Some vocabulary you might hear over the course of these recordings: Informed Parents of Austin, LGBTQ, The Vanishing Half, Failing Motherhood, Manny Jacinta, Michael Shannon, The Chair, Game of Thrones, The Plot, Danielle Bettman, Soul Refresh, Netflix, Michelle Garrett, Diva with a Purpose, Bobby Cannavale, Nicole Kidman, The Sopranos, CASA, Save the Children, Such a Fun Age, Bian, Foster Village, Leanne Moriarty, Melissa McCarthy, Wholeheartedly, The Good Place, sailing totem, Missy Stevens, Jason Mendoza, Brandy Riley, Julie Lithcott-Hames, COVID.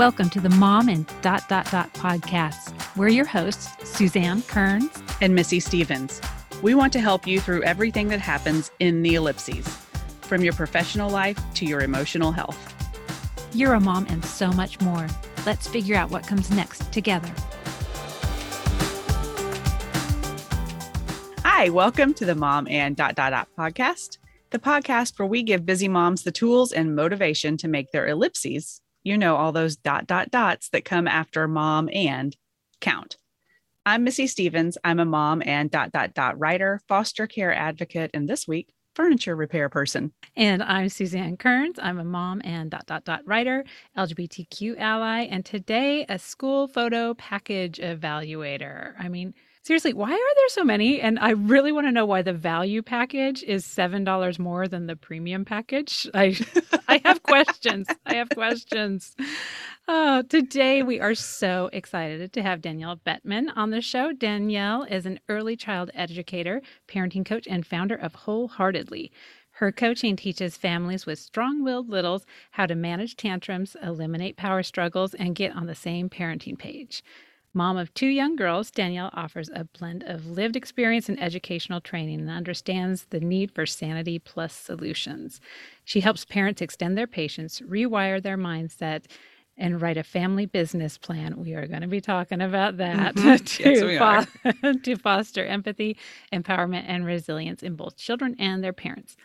Welcome to the Mom and ... podcast. We're your hosts, Suzanne Kearns and Missy Stevens. We want to help you through everything that happens in the ellipses, from your professional life to your emotional health. You're a mom and so much more. Let's figure out what comes next together. Hi, welcome to the Mom and ... podcast, the podcast where we give busy moms the tools and motivation to make their ellipses. You know, all those ... that come after mom and count. I'm Missy Stevens. I'm a mom and ... writer, foster care advocate, and this week, furniture repair person. And I'm Suzanne Kearns. I'm a mom and ... writer, LGBTQ ally, and today a school photo package evaluator. I mean, seriously, why are there so many? And I really want to know why the value package is $7 more than the premium package. I have questions. Oh, today we are so excited to have Danielle Bettman on the show. Danielle is an early child educator, parenting coach, and founder of Wholeheartedly. Her coaching teaches families with strong-willed littles how to manage tantrums, eliminate power struggles, and get on the same parenting page. Mom of two young girls, Danielle offers a blend of lived experience and educational training and understands the need for sanity plus solutions. She helps parents extend their patience, rewire their mindset, and write a family business plan. We are going to be talking about that to foster empathy, empowerment, and resilience in both children and their parents.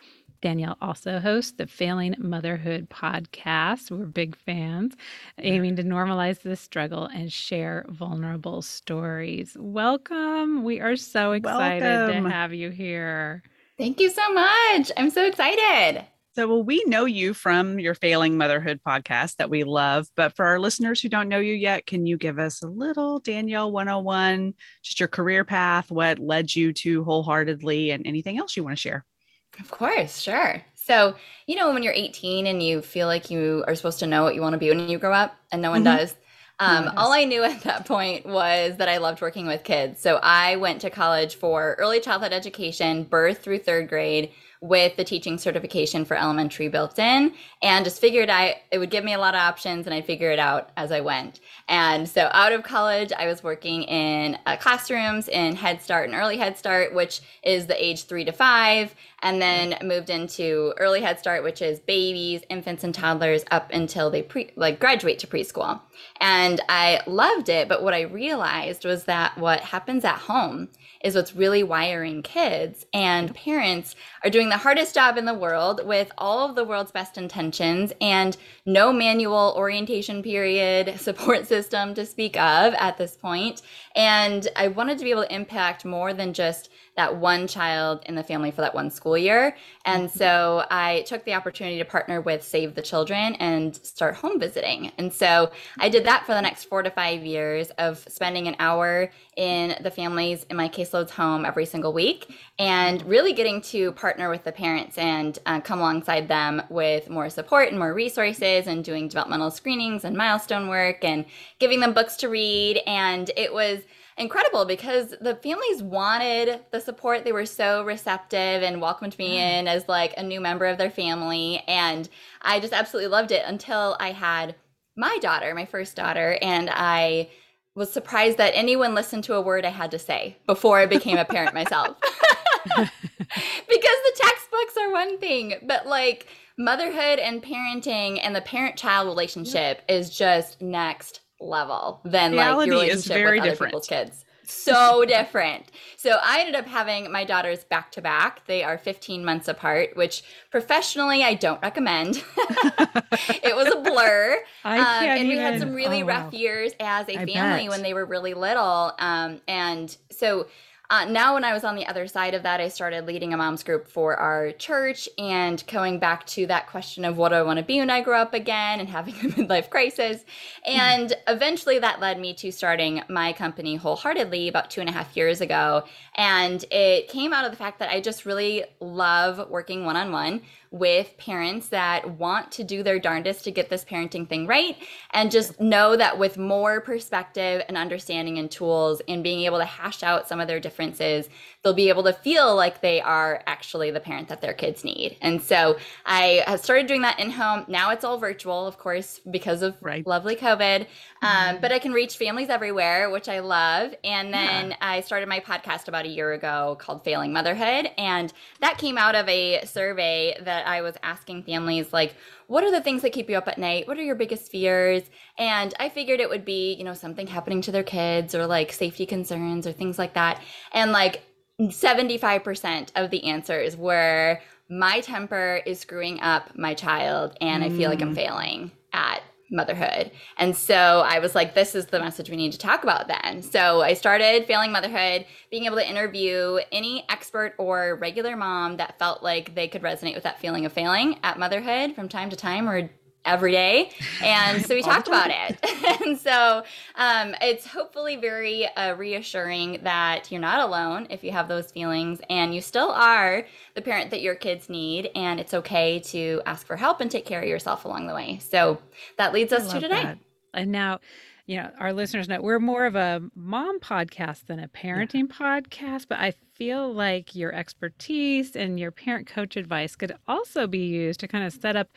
Danielle also hosts the Failing Motherhood podcast. We're big fans, aiming to normalize this struggle and share vulnerable stories. Welcome. We are so excited to have you here. Thank you so much. I'm so excited. So, well, we know you from your Failing Motherhood podcast that we love, but for our listeners who don't know you yet, can you give us a little Danielle 101, just your career path, what led you to Wholeheartedly, and anything else you want to share? Of course. Sure. So, you know, when you're 18 and you feel like you are supposed to know what you want to be when you grow up and no one does, all I knew at that point was that I loved working with kids. So I went to college for early childhood education, birth through third grade, with the teaching certification for elementary built in, and just figured it would give me a lot of options and I'd figure it out as I went. And so out of college, I was working in classrooms in Head Start and Early Head Start, which is the age 3 to 5, and then moved into Early Head Start, which is babies, infants, and toddlers up until they graduate to preschool. And I loved it, but what I realized was that what happens at home is what's really wiring kids, and parents are doing the hardest job in the world with all of the world's best intentions and no manual orientation period support system to speak of at this point. And I wanted to be able to impact more than just that one child in the family for that one school year. And so I took the opportunity to partner with Save the Children and start home visiting. And so I did that for the next 4 to 5 years of spending an hour in the families in my caseload's home every single week and really getting to partner with the parents and come alongside them with more support and more resources and doing developmental screenings and milestone work and giving them books to read. And it was incredible because the families wanted the support. They were so receptive and welcomed me in as like a new member of their family. And I just absolutely loved it until I had my daughter, my first daughter, and I was surprised that anyone listened to a word I had to say before I became a parent myself. Because the textbooks are one thing, but like motherhood and parenting and the parent-child relationship is just next level than like your relationship with other people's kids. So different. So I ended up having my daughters back to back. They are 15 months apart, which professionally I don't recommend. It was a blur. And we had some really rough years as a family when they were really little. And so now when I was on the other side of that, I started leading a mom's group for our church and going back to that question of what do I want to be when I grow up again and having a midlife crisis. And eventually that led me to starting my company Wholeheartedly about 2.5 years ago. And it came out of the fact that I just really love working one-on-one with parents that want to do their darndest to get this parenting thing right, and just know that with more perspective and understanding and tools and being able to hash out some of their differences, they'll be able to feel like they are actually the parent that their kids need. And so I have started doing that in home. Now it's all virtual, of course, because of lovely COVID, but I can reach families everywhere, which I love. And then I started my podcast about a year ago called Failing Motherhood. And that came out of a survey that I was asking families, like, what are the things that keep you up at night? What are your biggest fears? And I figured it would be, you know, something happening to their kids or like safety concerns or things like that. And like 75% of the answers were, my temper is screwing up my child and I feel like I'm failing at motherhood. And so I was like, this is the message we need to talk about then. So I started Failing Motherhood, being able to interview any expert or regular mom that felt like they could resonate with that feeling of failing at motherhood from time to time or every day. And so we talked about it. And so it's hopefully very reassuring that you're not alone if you have those feelings and you still are the parent that your kids need. And it's okay to ask for help and take care of yourself along the way. So that leads us to today. That. And now, you know, our listeners know we're more of a mom podcast than a parenting podcast, but I feel like your expertise and your parent coach advice could also be used to kind of set up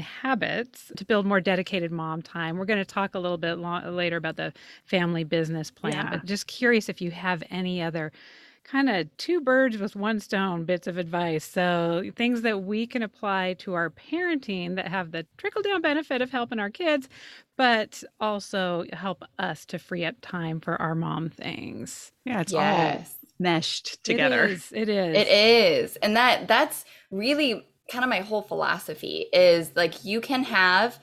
habits to build more dedicated mom time. We're going to talk a little bit later about the family business plan, but just curious if you have any other kind of two birds with one stone bits of advice. So things that we can apply to our parenting that have the trickle down benefit of helping our kids, but also help us to free up time for our mom things. Yeah, it's all meshed together. It is. And that's really kind of my whole philosophy is like, you can have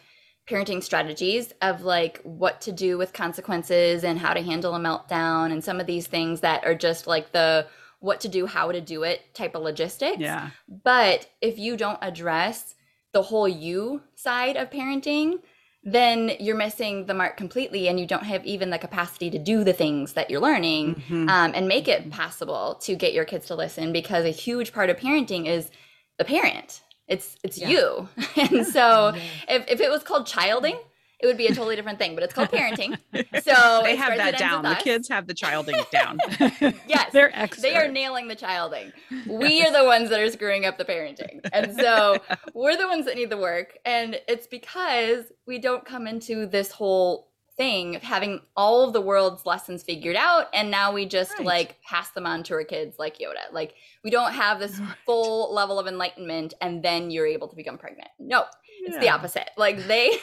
parenting strategies of like what to do with consequences and how to handle a meltdown and some of these things that are just like the what to do, how to do it type of logistics. Yeah. But if you don't address the whole you side of parenting, then you're missing the mark completely and you don't have even the capacity to do the things that you're learning and make it possible to get your kids to listen, because a huge part of parenting is the parent. It's you. And so if it was called childing, it would be a totally different thing, but it's called parenting. So they have that down. The kids have the childing down. They're experts. They are nailing the childing. We are the ones that are screwing up the parenting. And so we're the ones that need the work. And it's because we don't come into this whole thing of having all of the world's lessons figured out, and now we just like pass them on to our kids like Yoda. Like, we don't have this full level of enlightenment and then you're able to become pregnant. No, it's the opposite. Like they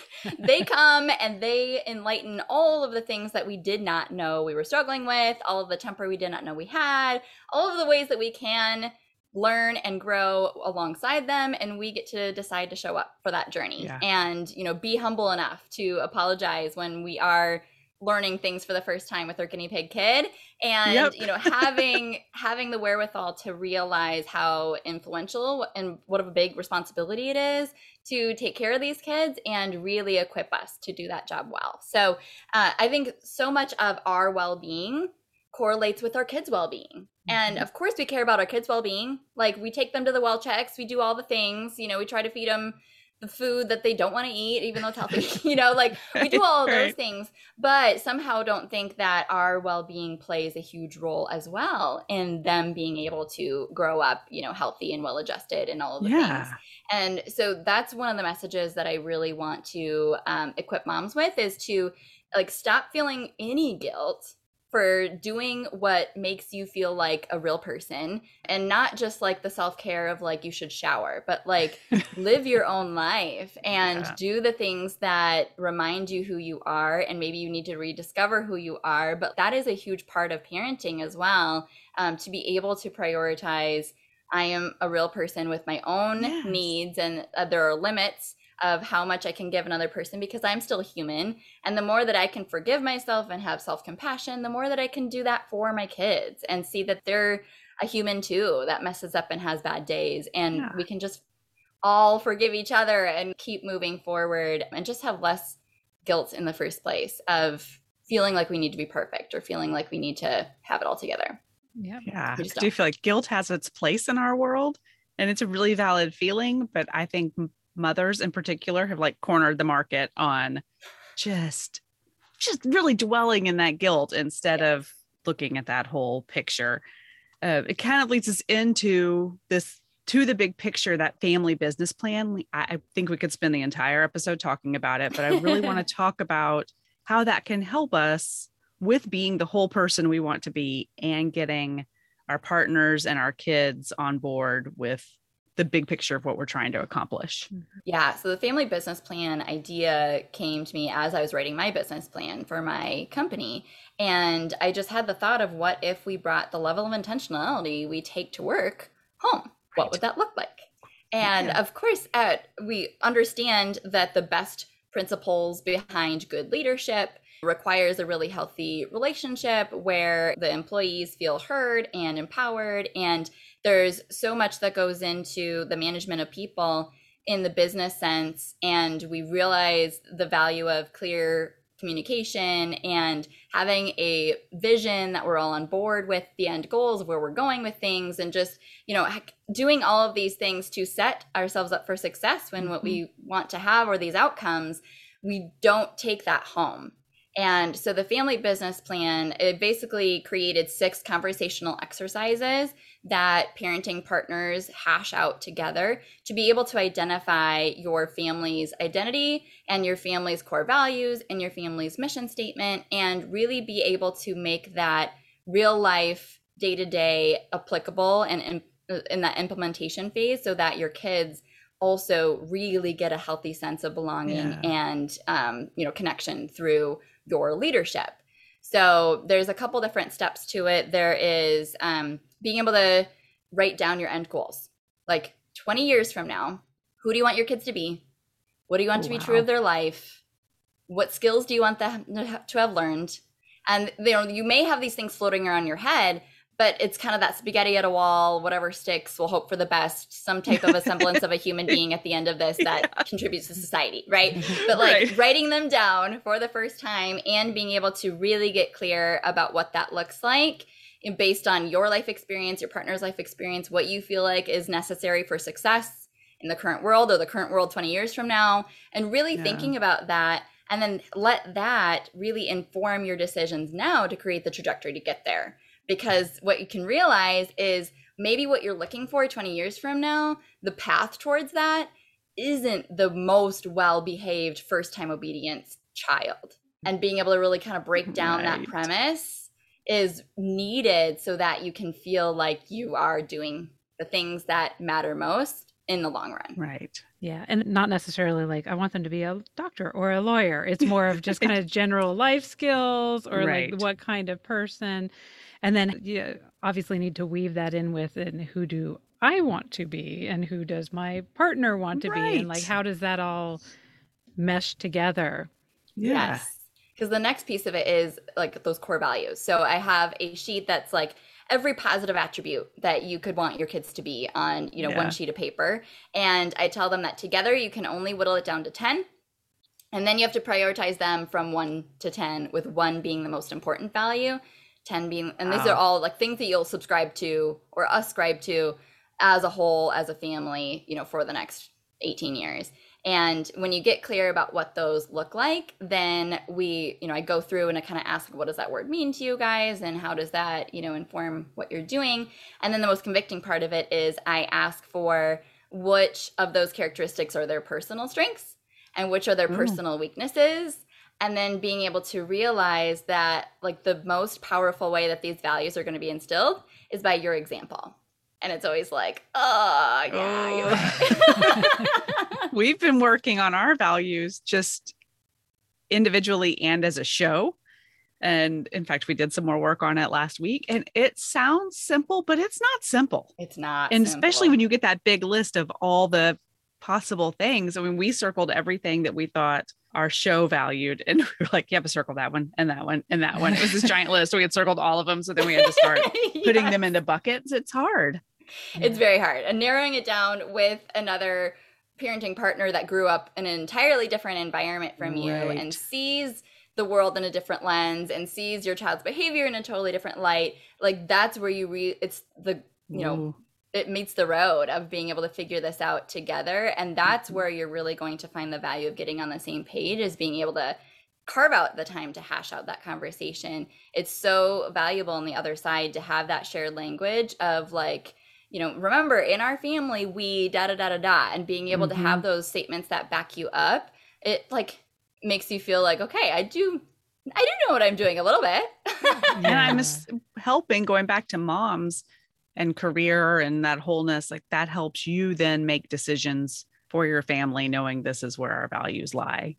come and they enlighten all of the things that we did not know we were struggling with, all of the temper we did not know we had, all of the ways that we can learn and grow alongside them, and we get to decide to show up for that journey and, you know, be humble enough to apologize when we are learning things for the first time with our guinea pig kid, and you know, having the wherewithal to realize how influential and what a big responsibility it is to take care of these kids and really equip us to do that job well. So I think so much of our well-being correlates with our kids' well-being. And of course we care about our kids' well-being. Like, we take them to the well checks, we do all the things, you know, we try to feed them the food that they don't want to eat, even though it's healthy, you know, like we do all of those things, but somehow don't think that our well-being plays a huge role as well in them being able to grow up, you know, healthy and well-adjusted and all of the things. And so that's one of the messages that I really want to equip moms with, is to like stop feeling any guilt for doing what makes you feel like a real person, and not just like the self-care of like you should shower, but like live your own life and do the things that remind you who you are. And maybe you need to rediscover who you are, but that is a huge part of parenting as well, to be able to prioritize, I am a real person with my own needs, and there are limits of how much I can give another person, because I'm still human. And the more that I can forgive myself and have self-compassion, the more that I can do that for my kids and see that they're a human too, that messes up and has bad days. And we can just all forgive each other and keep moving forward and just have less guilt in the first place of feeling like we need to be perfect or feeling like we need to have it all together. Yeah. I do feel like guilt has its place in our world. And it's a really valid feeling, but I think mothers in particular have like cornered the market on just really dwelling in that guilt instead of looking at that whole picture. It kind of leads us into this, to the big picture, that family business plan. I think we could spend the entire episode talking about it, but I really want to talk about how that can help us with being the whole person we want to be and getting our partners and our kids on board with the big picture of what we're trying to accomplish. Yeah. So the family business plan idea came to me as I was writing my business plan for my company. And I just had the thought of, what if we brought the level of intentionality we take to work home? What would that look like? And of course, we understand that the best principles behind good leadership requires a really healthy relationship where the employees feel heard and empowered. And there's so much that goes into the management of people in the business sense. And we realize the value of clear communication and having a vision that we're all on board with the end goals of where we're going with things, and just, you know, doing all of these things to set ourselves up for success when what we want to have are these outcomes. We don't take that home. And so the family business plan, it basically created 6 conversational exercises that parenting partners hash out together to be able to identify your family's identity and your family's core values and your family's mission statement, and really be able to make that real life, day-to-day applicable and in that implementation phase, so that your kids also really get a healthy sense of belonging and connection through your leadership. So there's a couple different steps to it. There is being able to write down your end goals. Like 20 years from now, who do you want your kids to be? What do you want to be true of their life? What skills do you want them to have learned? And you may have these things floating around your head, but it's kind of that spaghetti at a wall, whatever sticks, we'll hope for the best, some type of a semblance of a human being at the end of this that contributes to society, right? But writing them down for the first time and being able to really get clear about what that looks like based on your life experience, your partner's life experience, what you feel like is necessary for success in the current world or the current world 20 years from now, and really thinking about that, and then let that really inform your decisions now to create the trajectory to get there. Because what you can realize is maybe what you're looking for 20 years from now, the path towards that isn't the most well-behaved first-time obedience child. And being able to really kind of break down that premise is needed so that you can feel like you are doing the things that matter most in the long run. Right. Yeah. And not necessarily like I want them to be a doctor or a lawyer. It's more of just kind of general life skills or like what kind of person. And then you obviously need to weave that in with, and who do I want to be and who does my partner want to be? And like, how does that all mesh together? Yes. Because the next piece of it is like those core values. So I have a sheet that's like every positive attribute that you could want your kids to be on, one sheet of paper. And I tell them that together you can only whittle it down to 10. And then you have to prioritize them from 1 to 10, with 1 being the most important value. 10 being, and these are all like things that you'll subscribe to or ascribe to as a whole, as a family, for the next 18 years. And when you get clear about what those look like, then I go through and I kind of ask, what does that word mean to you guys? And how does that, inform what you're doing? And then the most convicting part of it is I ask for which of those characteristics are their personal strengths and which are their personal weaknesses. And then being able to realize that like the most powerful way that these values are going to be instilled is by your example. And it's always like, you're right. We've been working on our values just individually and as a show. And in fact, we did some more work on it last week, and it sounds simple, but it's not simple. It's not. And especially when you get that big list of all the possible things. I mean, we circled everything that we thought our show valued, and we were like, you have to circle that one and that one and that one. It was this giant list. So we had circled all of them. So then we had to start putting them into buckets. It's hard. It's very hard. And narrowing it down with another parenting partner that grew up in an entirely different environment from you and sees the world in a different lens and sees your child's behavior in a totally different light. Like that's where it's the, it meets the road of being able to figure this out together. And that's where you're really going to find the value of getting on the same page, is being able to carve out the time to hash out that conversation. It's so valuable on the other side to have that shared language of like, you know, remember in our family, we da da da da da, and being able to have those statements that back you up. It like makes you feel like, okay, I do know what I'm doing a little bit. And I'm helping, going back to moms and career and that wholeness, like that helps you then make decisions for your family, knowing this is where our values lie.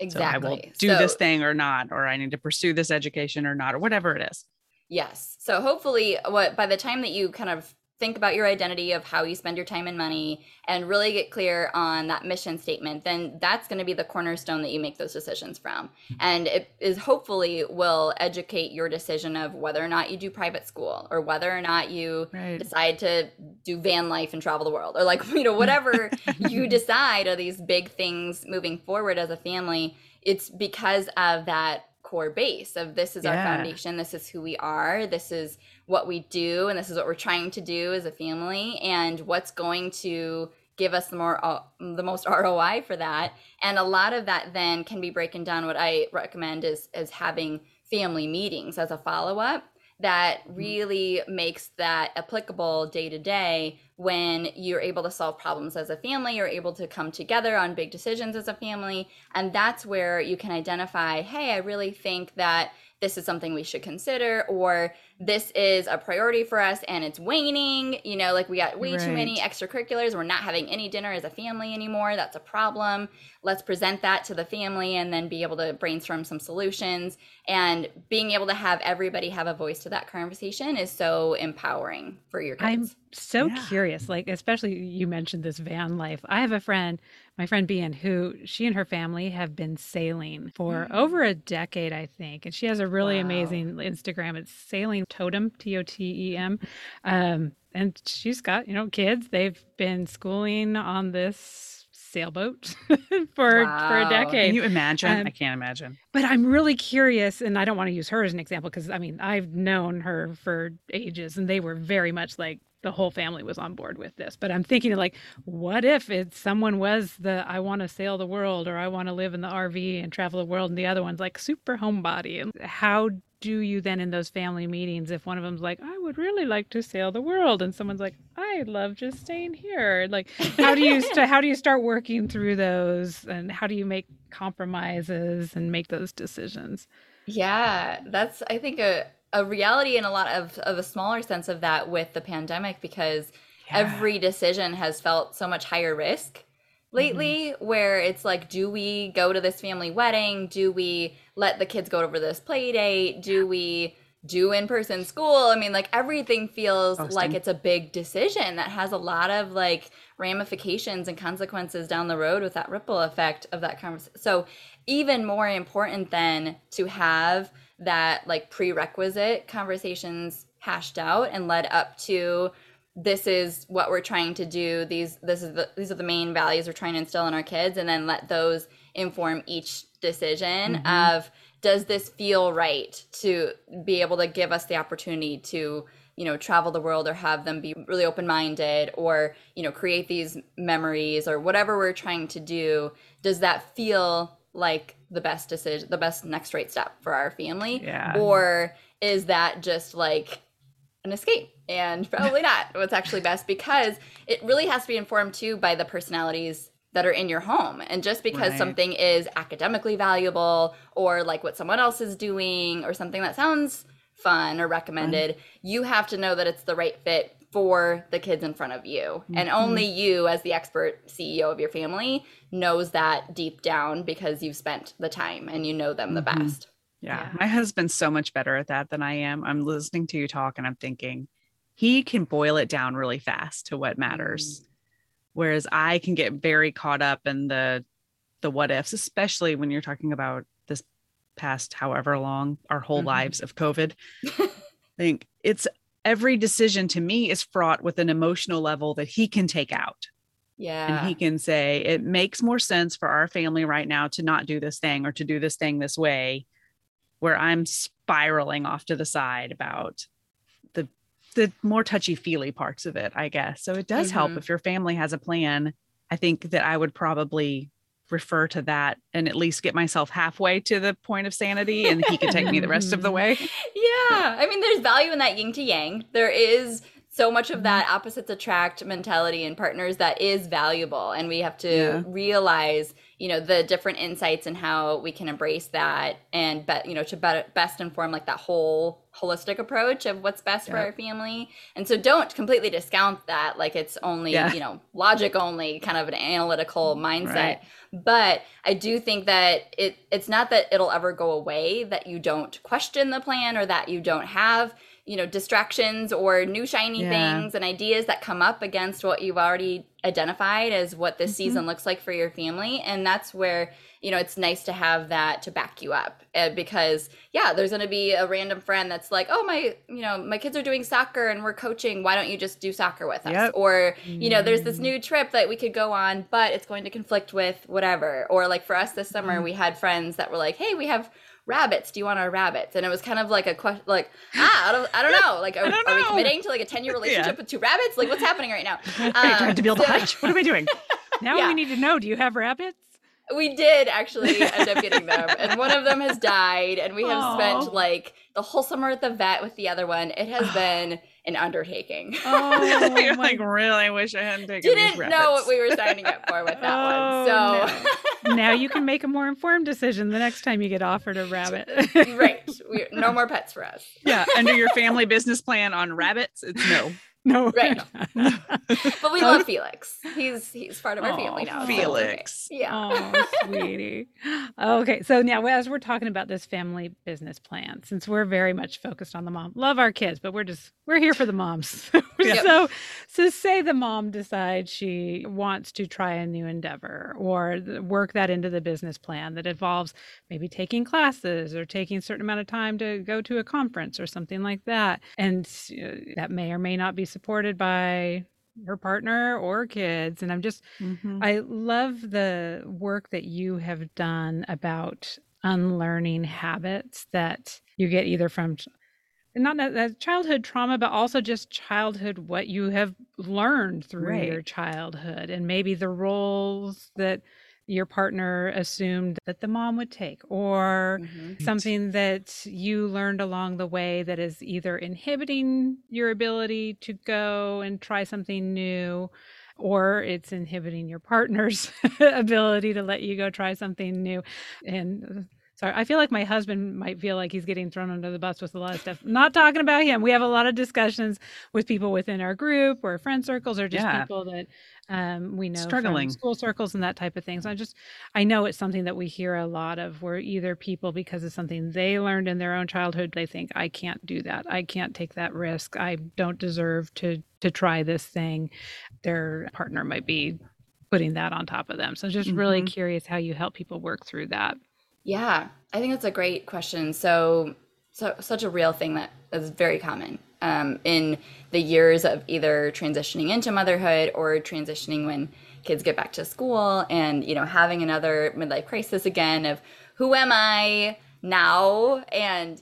Exactly. So I will do this thing or not, or I need to pursue this education or not, or whatever it is. Yes. So hopefully by the time that you kind of think about your identity of how you spend your time and money and really get clear on that mission statement, then that's going to be the cornerstone that you make those decisions from. And it is hopefully will educate your decision of whether or not you do private school, or whether or not you decide to do van life and travel the world, or like, you know, whatever you decide are these big things moving forward as a family. It's because of that core base of this is our foundation, this is who we are, this is what we do, and this is what we're trying to do as a family, and what's going to give us the most ROI for that. And a lot of that then can be breaking down. What I recommend is having family meetings as a follow-up that really makes that applicable day to day when you're able to solve problems as a family, you're able to come together on big decisions as a family. And that's where you can identify, hey, I really think that this is something we should consider, or this is a priority for us and it's waning, you know, like we got way too many extracurriculars. We're not having any dinner as a family anymore. That's a problem. Let's present that to the family and then be able to brainstorm some solutions. And being able to have everybody have a voice to that conversation is so empowering for your kids. I'm so curious, like, especially you mentioned this van life. I have a friend, my friend Bian, who she and her family have been sailing for over a decade, I think. And she has a really amazing Instagram. It's Sailing Totem, Totem. And she's got, you know, kids. They've been schooling on this sailboat for a decade. Can you imagine? I can't imagine. But I'm really curious, and I don't want to use her as an example because, I mean, I've known her for ages, and they were very much like, the whole family was on board with this. But I'm thinking, like, what if it's someone was the, I want to sail the world, or I want to live in the RV and travel the world, and the other one's like super homebody. And how do you then in those family meetings, if one of them's like, I would really like to sail the world, and someone's like, I love just staying here. Like, how do you start working through those, and how do you make compromises and make those decisions? Yeah, that's, I think, a reality in a lot of a smaller sense of that with the pandemic, because every decision has felt so much higher risk lately, where it's like, do we go to this family wedding? Do we let the kids go over this play date? Do we do in-person school? I mean, like, everything feels like it's a big decision that has a lot of like ramifications and consequences down the road with that ripple effect of that conversation. So even more important than to have that like prerequisite conversations hashed out and led up to, this is what we're trying to do, these are the main values we're trying to instill in our kids, and then let those inform each decision of, does this feel right to be able to give us the opportunity to, you know, travel the world, or have them be really open-minded, or, you know, create these memories, or whatever we're trying to do. Does that feel like the best decision, the best next right step for our family? Or is that just like an escape? And probably not what's actually best, because it really has to be informed too by the personalities that are in your home. And just because something is academically valuable, or like what someone else is doing, or something that sounds fun or recommended, you have to know that it's the right fit for the kids in front of you. And only you, as the expert CEO of your family, knows that deep down, because you've spent the time and you know them the best. Yeah. My husband's so much better at that than I am. I'm listening to you talk and I'm thinking, he can boil it down really fast to what matters. Whereas I can get very caught up in the what ifs, especially when you're talking about this past, however long, our whole lives of COVID. I think it's, every decision to me is fraught with an emotional level that he can take out. Yeah. And he can say, it makes more sense for our family right now to not do this thing, or to do this thing this way, where I'm spiraling off to the side about the the more touchy-feely parts of it, I guess. So it does mm-hmm. help if your family has a plan. I think that I would probably refer to that and at least get myself halfway to the point of sanity, and he could take me the rest of the way. Yeah. I mean, there's value in that yin to yang. There is so much of that opposites attract mentality in partners that is valuable. And we have to realize, you know, the different insights and how we can embrace that and, best inform like that whole holistic approach of what's best for our family. And so don't completely discount that. Like it's only, logic only kind of an analytical mindset. Right. But I do think that it's not that it'll ever go away, that you don't question the plan or that you don't have distractions or new shiny things and ideas that come up against what you've already identified as what this season looks like for your family. And that's where, it's nice to have that to back you up because, there's going to be a random friend that's like, oh, my kids are doing soccer and we're coaching. Why don't you just do soccer with us? Or, there's this new trip that we could go on, but it's going to conflict with whatever. Or like for us this summer, we had friends that were like, hey, we have rabbits, do you want our rabbits? And it was kind of like a question, like, I don't know. Like, are we committing to like a 10-year relationship with two rabbits? Like, what's happening right now? Are you trying to build a hutch? What are we doing? Now we need to know, do you have rabbits? We did actually end up getting them. And one of them has died. And we have spent like the whole summer at the vet with the other one. It has been an undertaking. Oh, you're like, really? I wish I hadn't taken these rabbits. Didn't know what we were signing up for with that one. So now you can make a more informed decision the next time you get offered a rabbit. Right. No more pets for us. Yeah. Under your family business plan on rabbits, it's no. No. Right. No. But we love Felix. He's part of our family now. Felix. So okay. Yeah. Oh, sweetie. Okay. So now as we're talking about this family business plan, since we're very much focused on the mom, love our kids, but we're here for the moms. So say the mom decides she wants to try a new endeavor or work that into the business plan that involves maybe taking classes or taking a certain amount of time to go to a conference or something like that. And that may or may not be supported by her partner or kids. And I'm just, I love the work that you have done about unlearning habits that you get either from not that childhood trauma, but also just childhood, what you have learned through your childhood and maybe the roles that your partner assumed that the mom would take or something that you learned along the way that is either inhibiting your ability to go and try something new or it's inhibiting your partner's ability to let you go try something new. And sorry, I feel like my husband might feel like he's getting thrown under the bus with a lot of stuff. Not talking about him. We have a lot of discussions with people within our group or friend circles or just people that we know struggling from school circles and that type of thing. So I know it's something that we hear a lot of where either people, because of something they learned in their own childhood, they think, I can't do that. I can't take that risk. I don't deserve to try this thing. Their partner might be putting that on top of them. So just really curious how you help people work through that. Yeah, I think that's a great question. So such a real thing that is very common in the years of either transitioning into motherhood or transitioning when kids get back to school and, having another midlife crisis again of who am I now? And,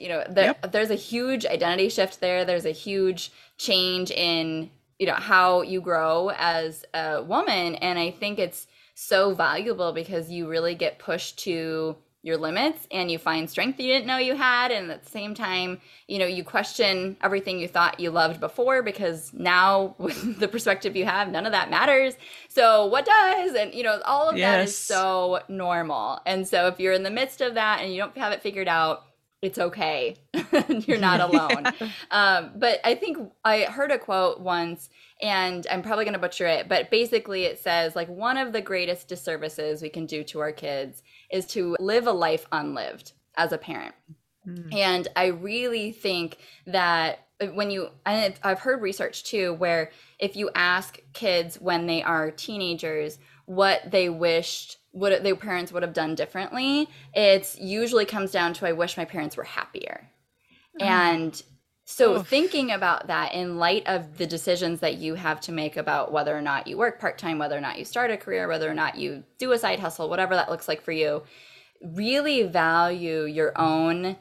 there's a huge identity shift there. There's a huge change in, how you grow as a woman. And I think it's so valuable because you really get pushed to your limits and you find strength you didn't know you had. And at the same time, you question everything you thought you loved before because now with the perspective you have, none of that matters. So what does? And, all of that is so normal. And so if you're in the midst of that and you don't have it figured out, it's okay. You're not alone. But I think I heard a quote once and I'm probably going to butcher it, but basically it says like one of the greatest disservices we can do to our kids is to live a life unlived as a parent. And I really think that and I've heard research too, where if you ask kids when they are teenagers, what they wished what their parents would have done differently, it usually comes down to, I wish my parents were happier. And so thinking about that in light of the decisions that you have to make about whether or not you work part-time, whether or not you start a career, whether or not you do a side hustle, whatever that looks like for you, really value your own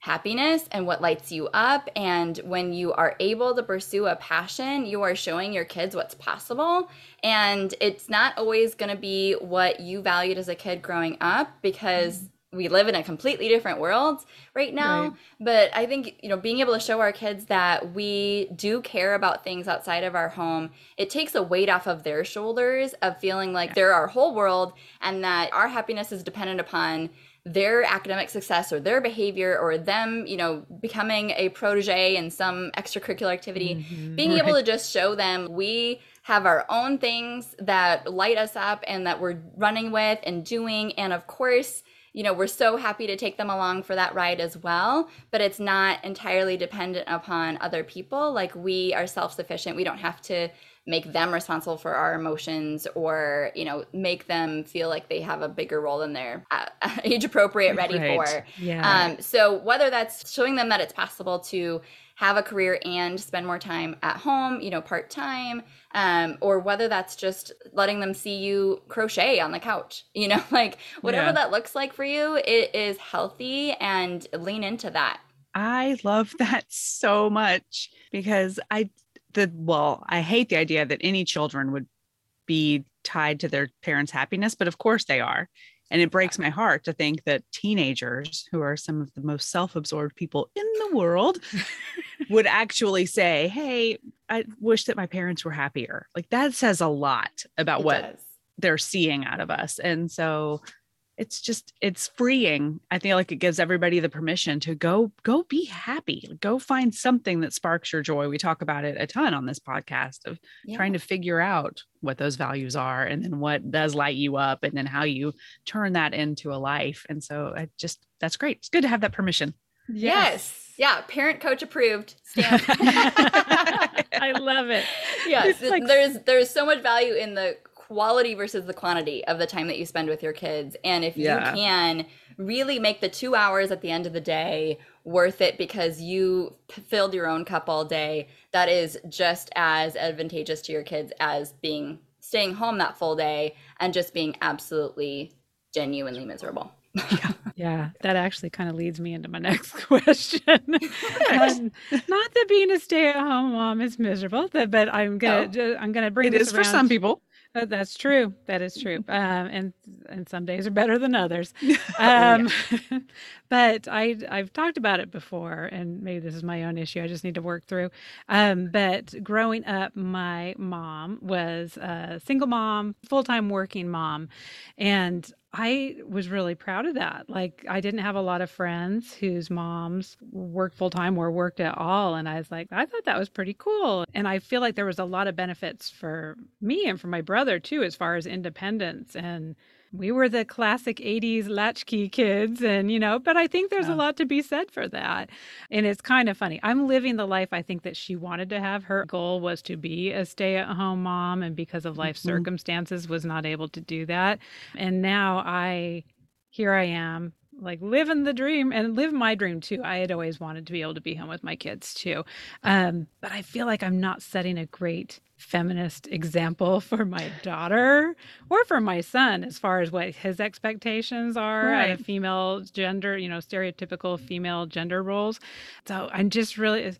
happiness and what lights you up. And when you are able to pursue a passion, you are showing your kids what's possible. And it's not always going to be what you valued as a kid growing up, because we live in a completely different world right now. Right. But I think, you know, being able to show our kids that we do care about things outside of our home, it takes a weight off of their shoulders of feeling like they're our whole world and that our happiness is dependent upon their academic success or their behavior or them, you know, becoming a protege in some extracurricular activity, being able to just show them we have our own things that light us up and that we're running with and doing. And of course, you know, we're so happy to take them along for that ride as well, but it's not entirely dependent upon other people. Like, we are self-sufficient. We don't have to make them responsible for our emotions or, you know, make them feel like they have a bigger role than they're age appropriate, ready for. Yeah. So whether that's showing them that it's possible to have a career and spend more time at home, you know, part time, or whether that's just letting them see you crochet on the couch, you know, like whatever that looks like for you, it is healthy, and lean into that. I love that so much, because I hate the idea that any children would be tied to their parents' happiness, but of course they are. And it breaks my heart to think that teenagers, who are some of the most self-absorbed people in the world, would actually say, hey, I wish that my parents were happier. Like, that says a lot about what they're seeing out of us. And so it's freeing. I feel like it gives everybody the permission to go be happy, go find something that sparks your joy. We talk about it a ton on this podcast of trying to figure out what those values are and then what does light you up and then how you turn that into a life. And so that's great. It's good to have that permission. Yes. Yeah. Parent coach approved. Stamp. I love it. Yes. Like, there's so much value in the quality versus the quantity of the time that you spend with your kids. And if you can really make the 2 hours at the end of the day worth it because you filled your own cup all day, that is just as advantageous to your kids as staying home that full day and just being absolutely genuinely miserable. Yeah, that actually kind of leads me into my next question. Not that being a stay-at-home mom is miserable, but I'm gonna bring this around. It is for some people. That's true. That is true. And some days are better than others. But I've talked about it before, and maybe this is my own issue I just need to work through. But growing up, my mom was a single mom, full-time working mom. And I was really proud of that. Like, I didn't have a lot of friends whose moms worked full time or worked at all. And I was like, I thought that was pretty cool. And I feel like there was a lot of benefits for me and for my brother too, as far as independence. And we were the classic 80s latchkey kids, and, you know, but I think there's a lot to be said for that. And it's kind of funny. I'm living the life I think that she wanted to have. Her goal was to be a stay-at-home mom, and because of life circumstances was not able to do that. And now here I am, like, living the dream and live my dream too. I had always wanted to be able to be home with my kids too. But I feel like I'm not setting a great feminist example for my daughter or for my son, as far as what his expectations are at a female gender, you know, stereotypical female gender roles. So I'm just really,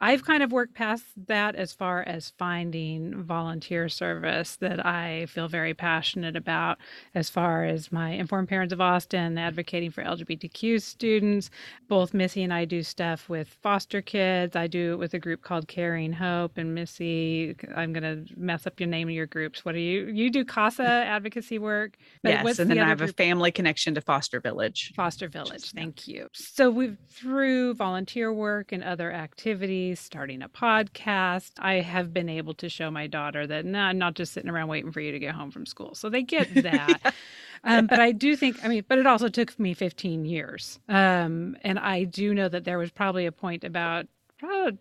I've kind of worked past that as far as finding volunteer service that I feel very passionate about, as far as my Informed Parents of Austin, advocating for LGBTQ students. Both Missy and I do stuff with foster kids. I do it with a group called Caring Hope. And Missy, I'm going to mess up your name of your groups. What are you? You do CASA advocacy work. But yes, and then I have a family connection to Foster Village. Foster Village, thank you. So we've, through volunteer work and other activities, starting a podcast, I have been able to show my daughter that, no, I'm not just sitting around waiting for you to get home from school. So they get that. But I do think, but it also took me 15 years. And I do know that there was probably a point about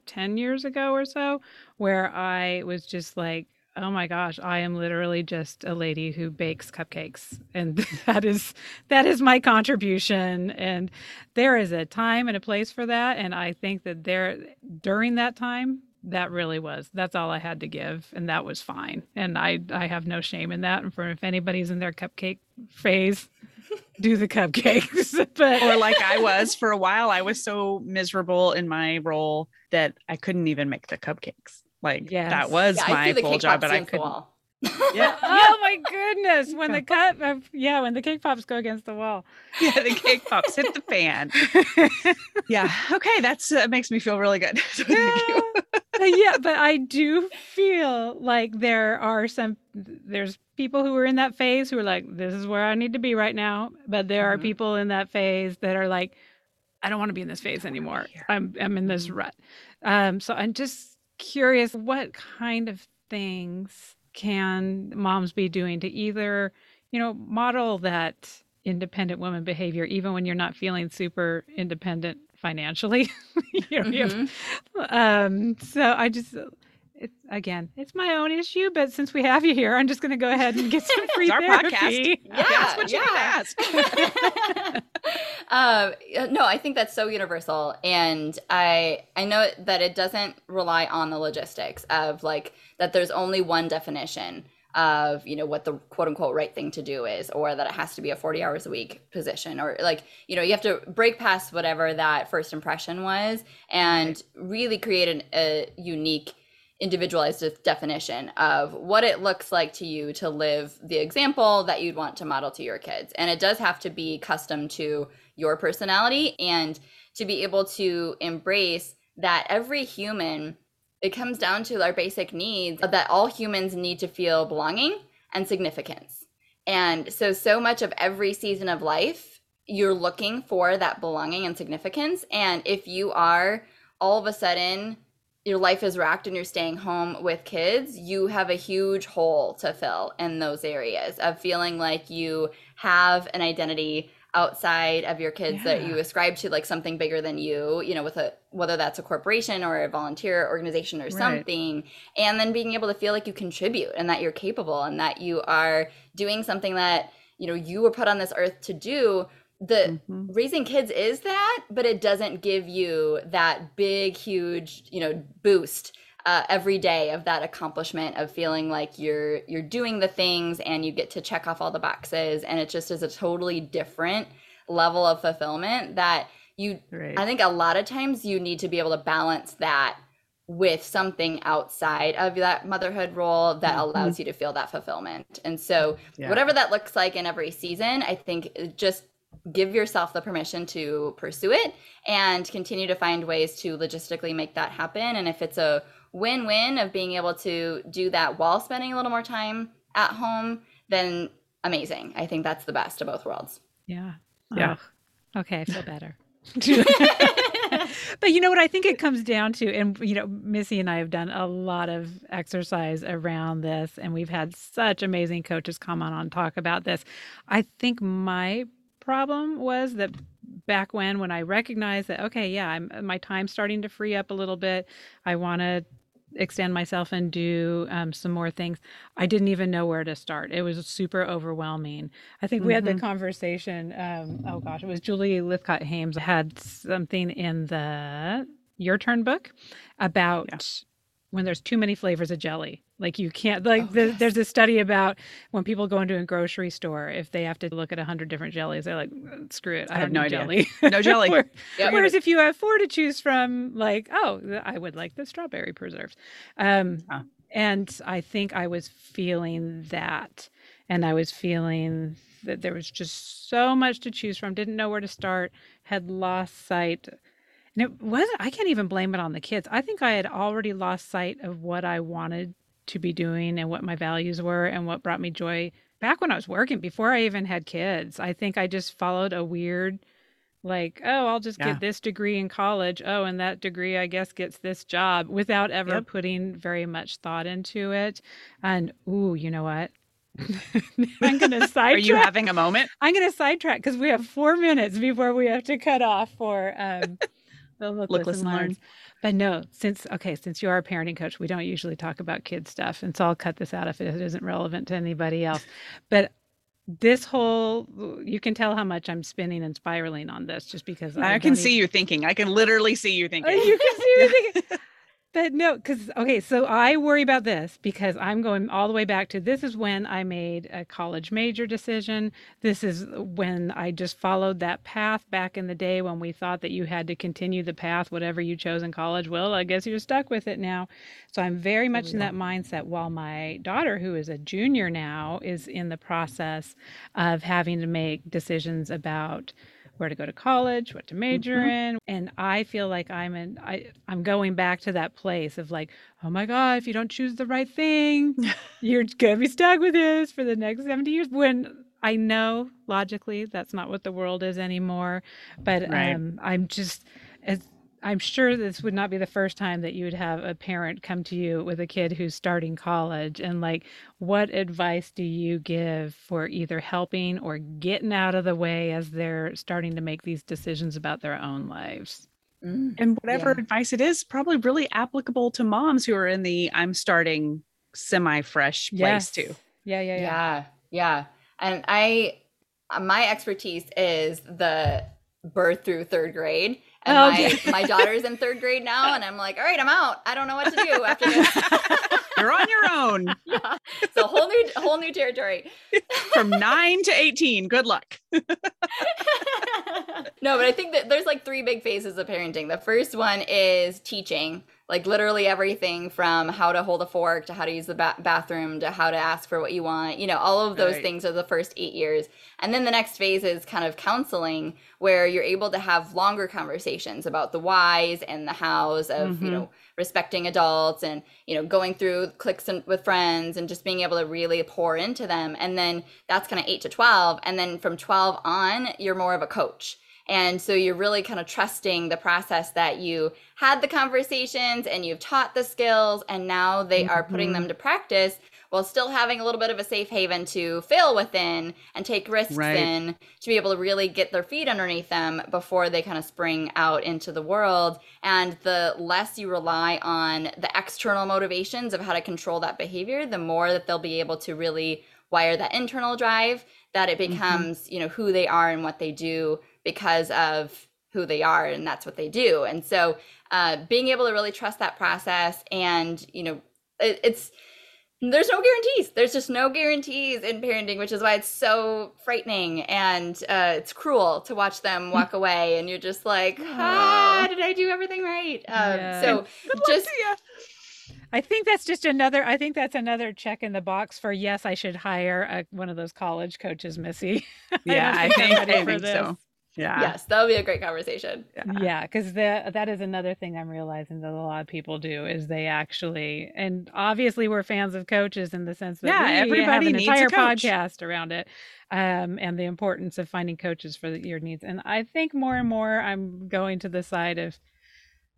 10 years ago or so where I was just like, oh my gosh, I am literally just a lady who bakes cupcakes. And that is my contribution. And there is a time and a place for that. And I think that during that time, that's all I had to give. And that was fine. And I have no shame in that. And if anybody's in their cupcake phase, do the cupcakes. But... Or like I was for a while, I was so miserable in my role that I couldn't even make the cupcakes. Like that was my full job, but I couldn't. Yeah. Oh my goodness. When the when the cake pops go against the wall. Yeah, the cake pops hit the fan. Yeah. Okay, that's makes me feel really good. So thank you. Yeah, but I do feel like there's people who are in that phase who are like, this is where I need to be right now, but there are people in that phase that are like, I don't want to be in this phase anymore. I'm in this rut. So I'm just curious, what kind of things can moms be doing to either, model that independent woman behavior, even when you're not feeling super independent financially? So I just, it's my own issue, but since we have you here, I'm just going to go ahead and get some free therapy. Podcast. Yeah, that's what you ask. No, I think that's so universal. And I know that it doesn't rely on the logistics of like that there's only one definition of, what the quote unquote right thing to do is, or that it has to be a 40 hours a week position, or like, you have to break past whatever that first impression was and really create a unique individualized definition of what it looks like to you to live the example that you'd want to model to your kids. And it does have to be custom to your personality, and to be able to embrace that every human, it comes down to our basic needs, that all humans need to feel belonging and significance. And so much of every season of life, you're looking for that belonging and significance. And if you are all of a sudden your life is racked and you're staying home with kids, you have a huge hole to fill in those areas of feeling like you have an identity outside of your kids that you ascribe to, like something bigger than you, with whether that's a corporation or a volunteer organization or something, and then being able to feel like you contribute and that you're capable and that you are doing something that, you were put on this earth to do. The raising kids is that, but it doesn't give you that big, huge, boost every day of that accomplishment of feeling like you're doing the things and you get to check off all the boxes. And it just is a totally different level of fulfillment that you, I think a lot of times you need to be able to balance that with something outside of that motherhood role that allows you to feel that fulfillment. And so whatever that looks like in every season, I think just give yourself the permission to pursue it and continue to find ways to logistically make that happen. And if it's a win-win of being able to do that while spending a little more time at home, then amazing. I think that's the best of both worlds. Yeah. Yeah. Oh, okay. I feel better. But you know what I think it comes down to, and Missy and I have done a lot of exercise around this, and we've had such amazing coaches come on and talk about this. I think my problem was that back when I recognized that, my time's starting to free up a little bit, I want to extend myself and do some more things, I didn't even know where to start. It was super overwhelming. I think we had the conversation, it was Julie Lithcott-Hames had something in the Your Turn book about when there's too many flavors of jelly. Like you can't, there's a study about when people go into a grocery store, if they have to look at 100 different jellies, they're like, screw it, I have no idea. Jelly. No jelly. Whereas if you have 4 to choose from, like, I would like the strawberry preserves. And I think I was feeling that. And I was feeling that there was just so much to choose from, didn't know where to start, had lost sight. And it wasn't, I can't even blame it on the kids. I think I had already lost sight of what I wanted to be doing and what my values were and what brought me joy back when I was working before I even had kids. I think I just followed a weird, I'll just get this degree in college. Oh, and that degree, I guess, gets this job without ever putting very much thought into it. And, you know what? I'm going to sidetrack. Are you having a moment? I'm going to sidetrack because we have 4 minutes before we have to cut off for... Look, listen, learn. But no, since you are a parenting coach, we don't usually talk about kid stuff. And so I'll cut this out if it isn't relevant to anybody else. But this whole, you can tell how much I'm spinning and spiraling on this just because I can see you thinking. I can literally see you thinking. You can see me thinking. But no, because, okay, so I worry about this because I'm going all the way back to this is when I made a college major decision. This is when I just followed that path back in the day when we thought that you had to continue the path, whatever you chose in college. Well, I guess you're stuck with it now. So I'm very much in that mindset, while my daughter, who is a junior now, is in the process of having to make decisions about where to go to college, what to major in. And I feel like I'm going back to that place of like, oh my God, if you don't choose the right thing, you're going to be stuck with this for the next 70 years. When I know logically that's not what the world is anymore. But I'm sure this would not be the first time that you would have a parent come to you with a kid who's starting college and like, what advice do you give for either helping or getting out of the way as they're starting to make these decisions about their own lives? And whatever advice it is, probably really applicable to moms who are in the I'm starting semi-fresh place too. Yeah. And my expertise is the birth through third grade. And my daughter's in third grade now, and I'm like, all right, I'm out. I don't know what to do after this. You're on your own. Yeah. It's a whole new territory. From 9 to 18. Good luck. No, but I think that there's like three big phases of parenting. The first one is teaching, like literally everything from how to hold a fork to how to use the bathroom to how to ask for what you want. You know, all of those things are the first 8 years. And then the next phase is kind of counseling, where you're able to have longer conversations about the whys and the hows of, you know, respecting adults and, you know, going through cliques with friends and just being able to really pour into them. And then that's kind of 8 to 12. And then from 12 on, you're more of a coach. And so you're really kind of trusting the process that you had the conversations and you've taught the skills, and now they are putting them to practice while still having a little bit of a safe haven to fail within and take risks in, to be able to really get their feet underneath them before they kind of spring out into the world. And the less you rely on the external motivations of how to control that behavior, the more that they'll be able to really wire that internal drive, that it becomes, you know, who they are and what they do because of who they are, and that's what they do. And so being able to really trust that process, and, you know, there's no guarantees. There's just no guarantees in parenting, which is why it's so frightening, and it's cruel to watch them walk away, and you're just like, did I do everything right? So just... I think that's just another. I think that's another check in the box for yes, I should hire one of those college coaches, Missy. Yeah, I think so. Yeah. Yes, that'll be a great conversation. Yeah, because that is another thing I'm realizing that a lot of people do is they actually, and obviously we're fans of coaches in the sense that everybody have an entire podcast around it, and the importance of finding coaches for your needs. And I think more and more I'm going to the side of,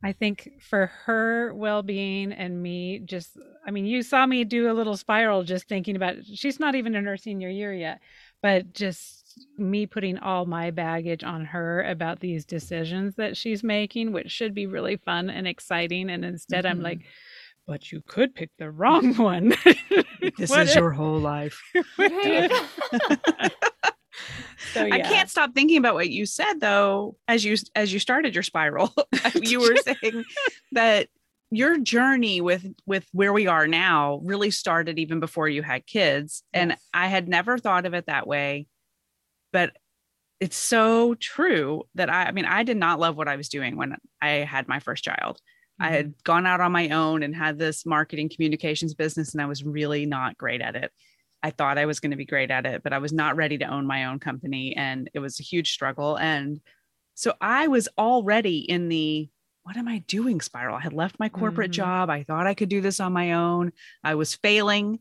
I think for her well-being and me, just, I mean, you saw me do a little spiral just thinking about, she's not even in her senior year yet, but just me putting all my baggage on her about these decisions that she's making, which should be really fun and exciting. And instead I'm like, but you could pick the wrong one. This is your whole life. So, yeah. I can't stop thinking about what you said, though, as you started your spiral. You were saying that your journey with where we are now really started even before you had kids. Yes. And I had never thought of it that way, but it's so true that I did not love what I was doing when I had my first child. I had gone out on my own and had this marketing communications business, and I was really not great at it. I thought I was going to be great at it, but I was not ready to own my own company, and it was a huge struggle. And so I was already in the, what am I doing spiral? I had left my corporate job. I thought I could do this on my own. I was failing,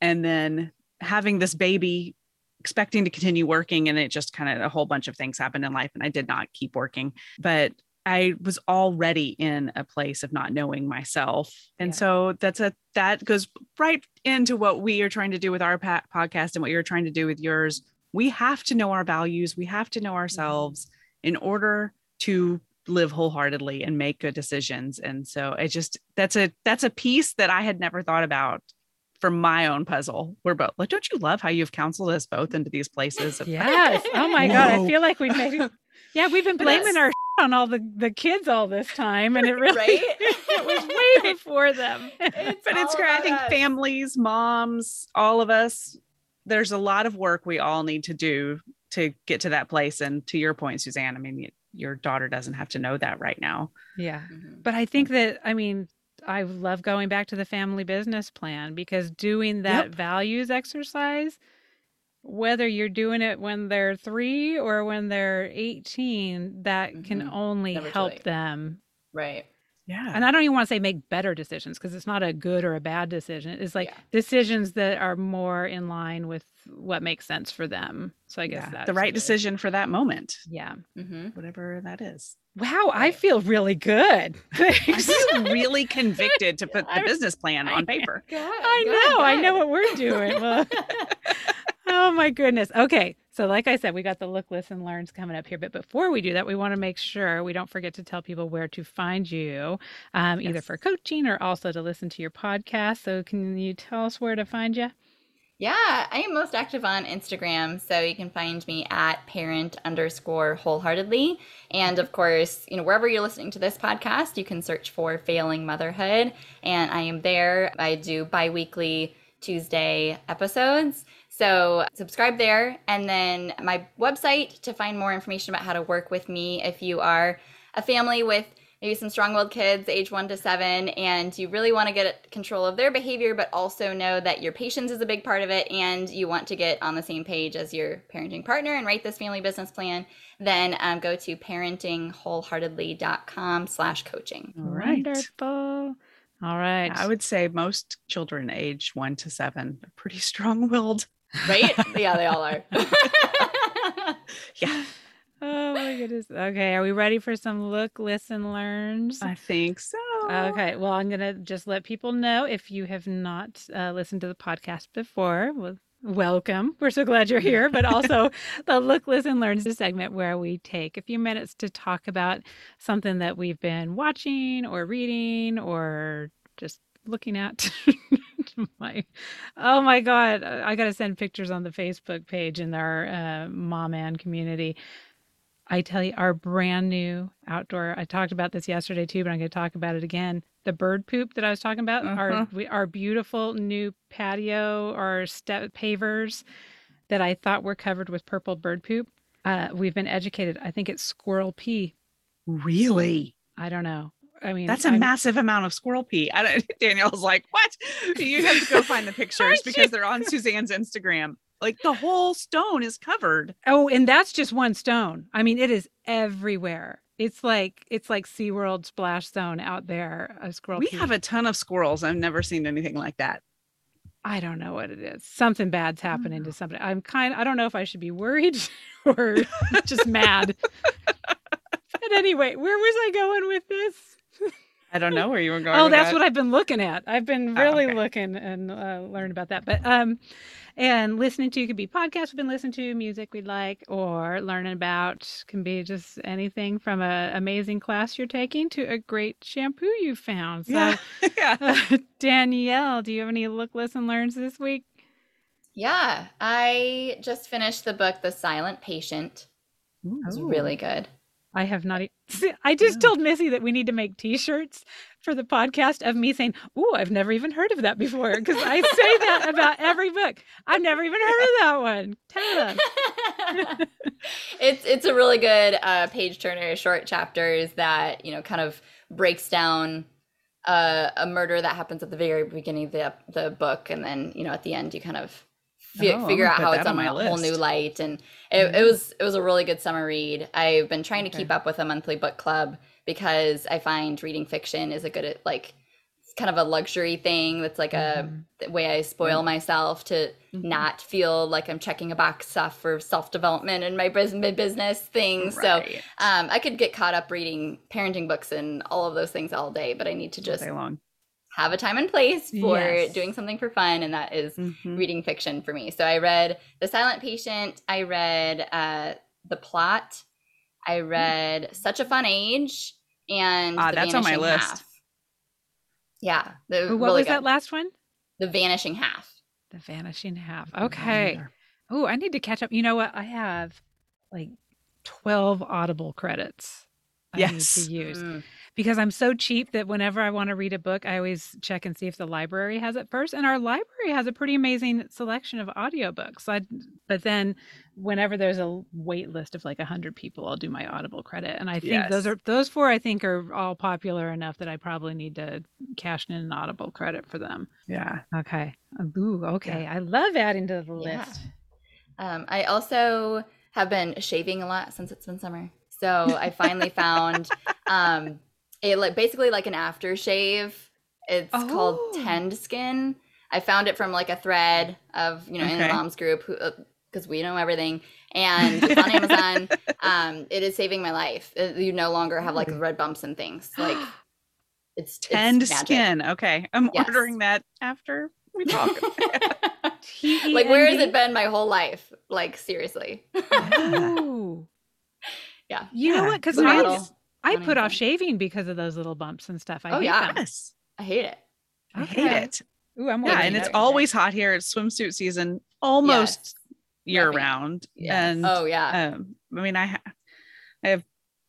and then having this baby, expecting to continue working. And it just kind of, a whole bunch of things happened in life, and I did not keep working, but I was already in a place of not knowing myself. And so that goes right into what we are trying to do with our podcast and what you're trying to do with yours. We have to know our values. We have to know ourselves in order to live wholeheartedly and make good decisions. And so I just, that's a piece that I had never thought about for my own puzzle. We're both like, don't you love how you've counseled us both into these places? Yes. Oh my God. I feel like we've been blaming our on all the kids all this time, and it really it was way before them. It's great. I think families, moms, all of us, there's a lot of work we all need to do to get to that place. And to your point, Suzanne, I mean, your daughter doesn't have to know that right now. Yeah. Mm-hmm. But I think that, I mean, I love going back to the family business plan, because doing that values exercise, whether you're doing it when they're 3 or when they're 18, that can only help them. Right. Yeah. And I don't even want to say make better decisions, because it's not a good or a bad decision. It's like decisions that are more in line with what makes sense for them. So I guess that's the right decision for that moment. Yeah. Mm-hmm. Whatever that is. Wow. Right. I feel really good. Thanks. I'm really convicted to put the business plan on paper. I know what we're doing. Well, oh my goodness. Okay. So like I said, we got the Look, Listen, Learns coming up here. But before we do that, we want to make sure we don't forget to tell people where to find you, either for coaching or also to listen to your podcast. So can you tell us where to find you? Yeah, I am most active on Instagram. So you can find me at parent_wholeheartedly. And of course, you know, wherever you're listening to this podcast, you can search for Failing Motherhood. And I am there. I do bi-weekly Tuesday episodes. So subscribe there, and then my website to find more information about how to work with me if you are a family with maybe some strong-willed kids age 1 to 7 and you really want to get control of their behavior, but also know that your patience is a big part of it and you want to get on the same page as your parenting partner and write this family business plan, then go to parentingwholeheartedly.com/coaching. All right. Wonderful. All right. I would say most children age 1 to 7 are pretty strong-willed. Right? Yeah, they all are. Yeah. Oh my goodness. Okay. Are we ready for some Look, Listen, Learns? I think so. Okay. Well, I'm going to just let people know, if you have not listened to the podcast before, welcome. We're so glad you're here. But also the Look, Listen, Learns is a segment where we take a few minutes to talk about something that we've been watching or reading or just looking at. Oh my God, I got to send pictures on the Facebook page in our Mom and community. I tell you, our brand new outdoor, I talked about this yesterday too, but I'm going to talk about it again. The bird poop that I was talking about, our beautiful new patio, our step pavers that I thought were covered with purple bird poop. We've been educated. I think it's squirrel pea. Really? I don't know. I mean, that's a massive amount of squirrel pea. Danielle's like, what? You have to go find the pictures because they're on Suzanne's Instagram. Like the whole stone is covered. Oh, and that's just one stone. I mean, it is everywhere. It's like SeaWorld splash zone out there. A squirrel. We have a ton of squirrels. I've never seen anything like that. I don't know what it is. Something bad's happening to somebody. I don't know if I should be worried or just mad. But anyway, where was I going with this? I don't know where you were going. Oh, that's what I've been looking at. I've been really looking and learned about that. But and listening to could be podcasts we've been listening to, music we'd like, or learning about can be just anything from an amazing class you're taking to a great shampoo you found. So, Danielle, do you have any Look, Listen, Learns this week? Yeah, I just finished the book, The Silent Patient. It was really good. I have not. I just told Missy that we need to make T-shirts for the podcast of me saying, "Oh, I've never even heard of that before," because I say that about every book. I've never even heard of that one. Tell them. It's a really good page turner, short chapters that kind of breaks down a murder that happens at the very beginning of the book, and then at the end you kind of figure out how it's on a whole new light. And it was a really good summer read. I've been trying to keep up with a monthly book club because I find reading fiction is a good, like, it's kind of a luxury thing. That's like a way I spoil myself to not feel like I'm checking a box off for self-development and my business things. Right. So I could get caught up reading parenting books and all of those things all day, but I need to just have a time and place for doing something for fun, and that is reading fiction for me. So I read The Silent Patient, I read The Plot, I read Such a Fun Age, and The Vanishing Half. That's on my list. Yeah. What was that last one? The Vanishing Half. The Vanishing Half. Okay. Oh, I need to catch up. You know what? I have like 12 Audible credits. I need to use. Because I'm so cheap that whenever I want to read a book, I always check and see if the library has it first. And our library has a pretty amazing selection of audiobooks. But then whenever there's a wait list of like 100 people, I'll do my Audible credit. And I think those four, I think, are all popular enough that I probably need to cash in an Audible credit for them. Yeah. Okay. Ooh, okay. Yeah. I love adding to the list. I also have been shaving a lot since it's been summer. So I finally found... Basically like an aftershave. It's called Tend Skin. I found it from like a thread of, you know, in the mom's group because we know everything. And it's on Amazon. It is saving my life. You no longer have like red bumps and things. Like it's Tend Skin. Okay. I'm ordering that after we talk. Like, where has it been my whole life? Like, seriously. Yeah. You know what? Because I put off shaving because of those little bumps and stuff. I hate them. I hate it. I hate it. Ooh, I'm and it's always hot here. It's swimsuit season almost year round. And I mean, I have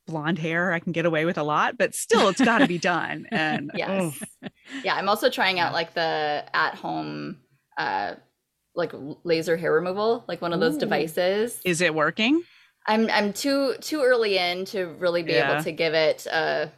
blonde hair. I can get away with a lot, but still, it's got to be done. And yeah, I'm also trying out like the at home, like laser hair removal, like one of those devices. Is it working? I'm too early in to really be able to give it a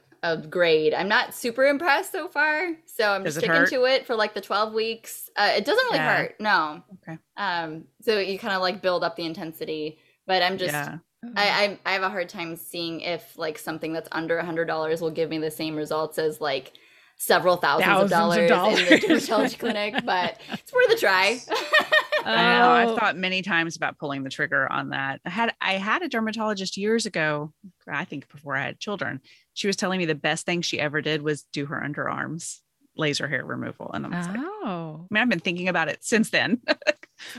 grade. I'm not super impressed so far, so I'm sticking to it for like the 12 weeks. It doesn't really hurt, no. Okay. So you kind of like build up the intensity, but I'm just I have a hard time seeing if like something that's under $100 will give me the same results as like several thousands of dollars in the dermatology clinic, but it's worth a try. I know. I've thought many times about pulling the trigger on that. I had a dermatologist years ago, I think before I had children. She was telling me the best thing she ever did was do her underarms laser hair removal. And I'm like, I mean, I've been thinking about it since then.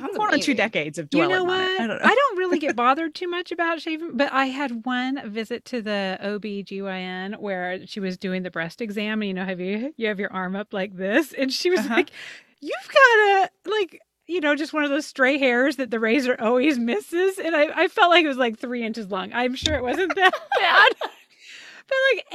1 or 2 decades of dwelling on it. I don't really get bothered too much about shaving, but I had one visit to the OBGYN where she was doing the breast exam. And, you know, you have your arm up like this. And she was like, you've got to like... you know, just one of those stray hairs that the razor always misses. And I felt like it was like 3 inches long. I'm sure it wasn't that bad. But like,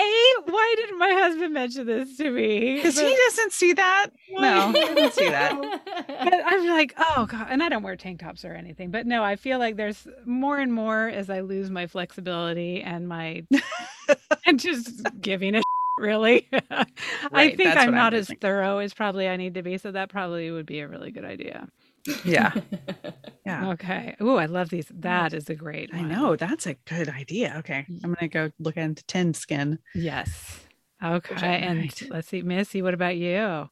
why didn't my husband mention this to me? Because he doesn't see that. No, he doesn't see that. But I'm like, oh God. And I don't wear tank tops or anything. But no, I feel like there's more and more as I lose my flexibility and and just giving a really. Right, I think I'm not as thorough as probably I need to be. So that probably would be a really good idea. Yeah. Yeah. Okay. Ooh, I love these. That is a great one. I know. That's a good idea. Okay. I'm going to go look into Tend Skin. Yes. Okay. And let's see, Missy, what about you?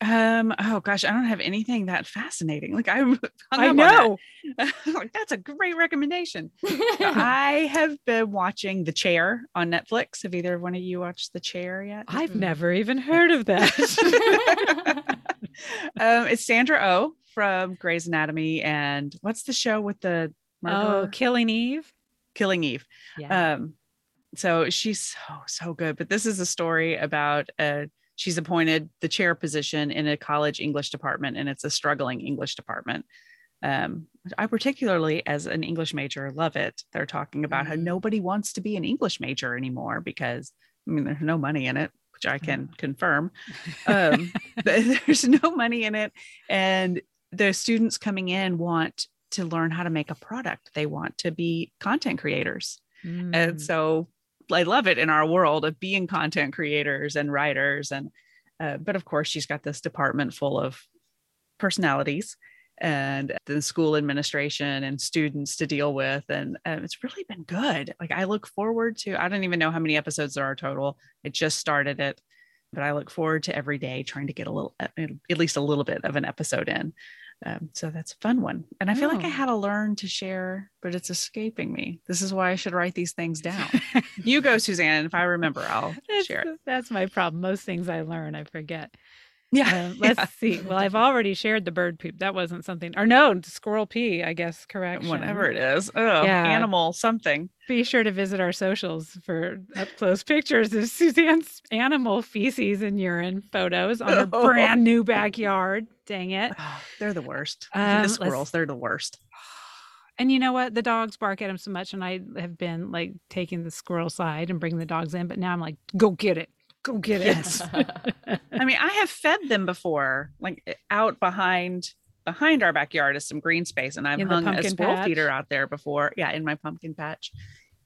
Oh gosh, I don't have anything that fascinating. Like I know that. Like, that's a great recommendation. I have been watching The Chair on Netflix. Have either one of you watched The Chair yet? I've never even heard of that. It's Sandra Oh from Grey's Anatomy, and what's the show with the murderer? Killing Eve. Killing Eve. Yeah. So she's so good, but this is a story about she's appointed the chair position in a college English department, and it's a struggling English department. I particularly, as an English major, love it. They're talking about how nobody wants to be an English major anymore because, I mean, there's no money in it, which I can confirm. There's no money in it. And the students coming in want to learn how to make a product. They want to be content creators. And so I love it in our world of being content creators and writers. And, but of course she's got this department full of personalities and the school administration and students to deal with. And it's really been good. Like I look forward to, I don't even know how many episodes there are total. I just started it, but I look forward to every day trying to get at least a little bit of an episode in. So that's a fun one. And I feel like I had to learn to share, but it's escaping me. This is why I should write these things down. You go, Suzanne. And if I remember, I'll share it. That's my problem. Most things I learn, I forget. Yeah. Let's see. Well, I've already shared the bird poop. That wasn't something. Or no, squirrel pee, I guess. Correct. Whatever it is. Oh, yeah. Animal something. Be sure to visit our socials for up close pictures of Suzanne's animal feces and urine photos on her brand new backyard. Dang it. They're the worst. The squirrels, they're the worst. And you know what? The dogs bark at him so much, and I have been like taking the squirrel side and bringing the dogs in, but now I'm like, go get it. Go get yes. it. I mean, I have fed them before, like out behind our backyard is some green space, and I've hung a squirrel feeder out there before. Yeah, in my pumpkin patch.